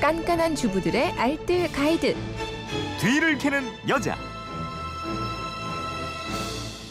깐깐한 주부들의 알뜰 가이드. 뒤를 캐는 여자.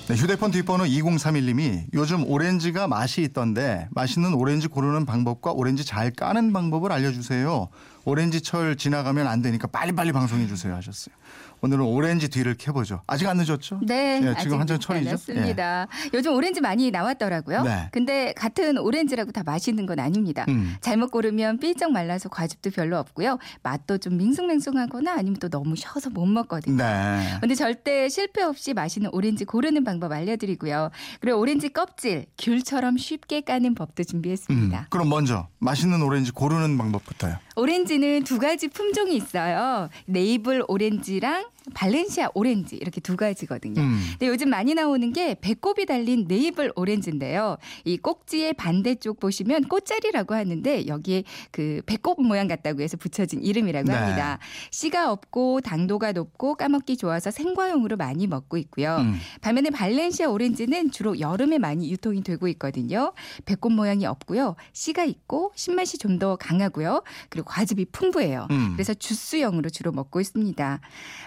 네, 휴대폰 뒷번호 2031님이 요즘 오렌지가 맛이 있던데 맛있는 오렌지 고르는 방법과 오렌지 잘 까는 방법을 알려주세요. 오렌지철 지나가면 안 되니까 빨리빨리 방송해주세요 하셨어요. 오늘은 오렌지 뒤를 캐보죠. 아직 안 늦었죠? 네. 예, 지금 한창 철이죠? 맞습니다. 예. 요즘 오렌지 많이 나왔더라고요. 네. 근데 같은 오렌지라고 다 맛있는 건 아닙니다. 잘못 고르면 삐쩍 말라서 과즙도 별로 없고요. 맛도 좀 밍숭맹숭하거나 아니면 또 너무 셔서 못 먹거든요. 네. 근데 절대 실패 없이 맛있는 오렌지 고르는 방법 알려드리고요. 그리고 오렌지 껍질, 귤처럼 쉽게 까는 법도 준비했습니다. 그럼 먼저 맛있는 오렌지 고르는 방법부터요. 오렌지는 두 가지 품종이 있어요. 네이블 오렌지랑 발렌시아 오렌지 이렇게 두 가지거든요. 근데 요즘 많이 나오는 게 배꼽이 달린 네이블 오렌지인데요. 이 꼭지의 반대쪽 보시면 꽃자리라고 하는데 여기에 그 배꼽 모양 같다고 해서 붙여진 이름이라고 합니다. 씨가 없고 당도가 높고 까먹기 좋아서 생과용으로 많이 먹고 있고요. 반면에 발렌시아 오렌지는 주로 여름에 많이 유통이 되고 있거든요. 배꼽 모양이 없고요. 씨가 있고 신맛이 좀 더 강하고요. 그리고 과즙이 풍부해요. 그래서 주스용으로 주로 먹고 있습니다.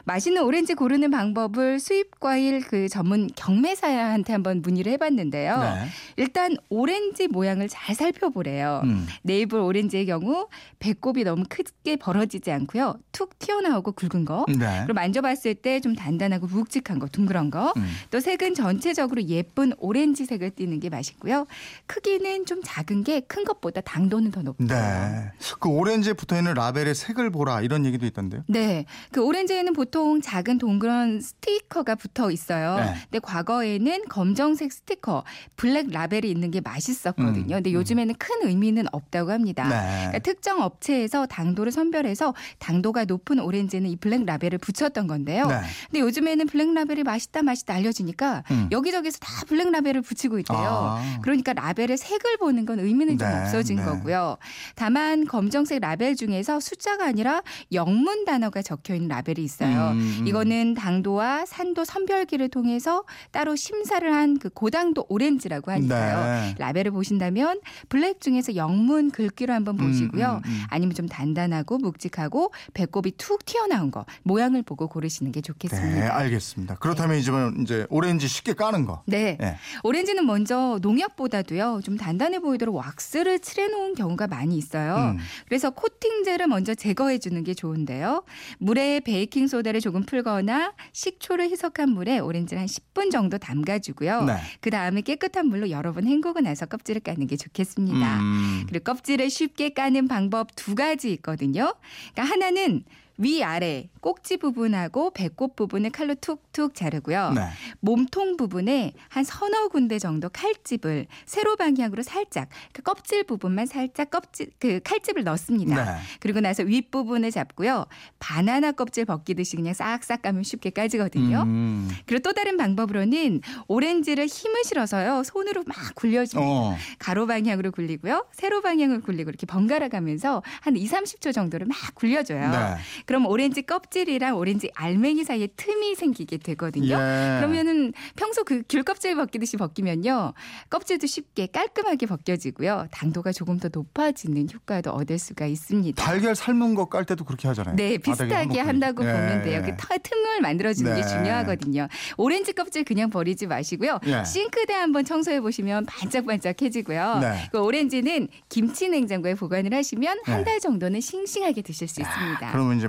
맛있는 오렌지 고르는 방법을 수입과일 그 전문 경매사한테 한번 문의를 해봤는데요. 네. 일단 오렌지 모양을 잘 살펴보래요. 네이블 오렌지의 경우 배꼽이 너무 크게 벌어지지 않고요. 툭 튀어나오고 굵은 거. 네. 그리고 만져봤을 때 좀 단단하고 묵직한 거, 둥그런 거. 또 색은 전체적으로 예쁜 오렌지색을 띠는 게 맛있고요. 크기는 좀 작은 게 큰 것보다 당도는 더 높고요. 네. 그 오렌지에 붙어있는 라벨의 색을 보라 이런 얘기도 있던데요. 네. 그 오렌지에는 보통 작은 동그란 스티커가 붙어 있어요. 네. 근데 과거에는 검정색 스티커, 블랙 라벨이 있는 게 맛있었거든요. 근데 요즘에는 큰 의미는 없다고 합니다. 네. 그러니까 특정 업체에서 당도를 선별해서 당도가 높은 오렌지에는 이 블랙 라벨을 붙였던 건데요. 네. 근데 요즘에는 블랙 라벨이 맛있다 알려지니까 여기저기서 다 블랙 라벨을 붙이고 있대요. 아. 그러니까 라벨의 색을 보는 건 의미는 좀 없어진 거고요. 다만 검정색 라벨 중에서 숫자가 아니라 영문 단어가 적혀있는 라벨이 있어요. 이거는 당도와 산도 선별기를 통해서 따로 심사를 한 그 고당도 오렌지라고 하니까요. 네. 라벨을 보신다면 블랙 중에서 영문 글귀로 한번 보시고요. 아니면 좀 단단하고 묵직하고 배꼽이 툭 튀어나온 거 모양을 보고 고르시는 게 좋겠습니다. 네, 알겠습니다. 그렇다면 이제 오렌지 쉽게 까는 거. 네. 네. 오렌지는 먼저 농약보다도요. 좀 단단해 보이도록 왁스를 칠해놓은 경우가 많이 있어요. 그래서 코팅제를 먼저 제거해 주는 게 좋은데요. 물에 베이킹소다를 조금 풀거나 식초를 희석한 물에 오렌지를 한 10분 정도 담가주고요. 네. 그다음에 깨끗한 물로 여러 번 헹구고 나서 껍질을 까는 게 좋겠습니다. 그리고 껍질을 쉽게 까는 방법 두 가지 있거든요. 그러니까 하나는 위아래 꼭지 부분하고 배꼽 부분을 칼로 툭툭 자르고요. 네. 몸통 부분에 한 서너 군데 정도 칼집을 세로 방향으로 살짝 그 껍질 부분만 살짝 그 칼집을 넣습니다. 네. 그리고 나서 윗부분을 잡고요. 바나나 껍질 벗기듯이 그냥 싹싹 까면 쉽게 까지거든요. 그리고 또 다른 방법으로는 오렌지를 힘을 실어서요. 손으로 막 굴려줍니다. 가로 방향으로 굴리고요. 세로 방향으로 굴리고 이렇게 번갈아 가면서 한 20-30초 정도를 막 굴려줘요. 네. 그럼 오렌지 껍질이랑 오렌지 알맹이 사이에 틈이 생기게 되거든요. 예. 그러면은 평소 그 귤 껍질 벗기듯이 벗기면요. 껍질도 쉽게 깔끔하게 벗겨지고요. 당도가 조금 더 높아지는 효과도 얻을 수가 있습니다. 달걀 삶은 거 깔 때도 그렇게 하잖아요. 네. 비슷하게 한다고 보면 돼요. 그 틈을 만들어주는 게 중요하거든요. 오렌지 껍질 그냥 버리지 마시고요. 예. 싱크대 한번 청소해보시면 반짝반짝해지고요. 네. 그 오렌지는 김치 냉장고에 보관을 하시면 한 달 정도는 싱싱하게 드실 수 있습니다. 그러면 이제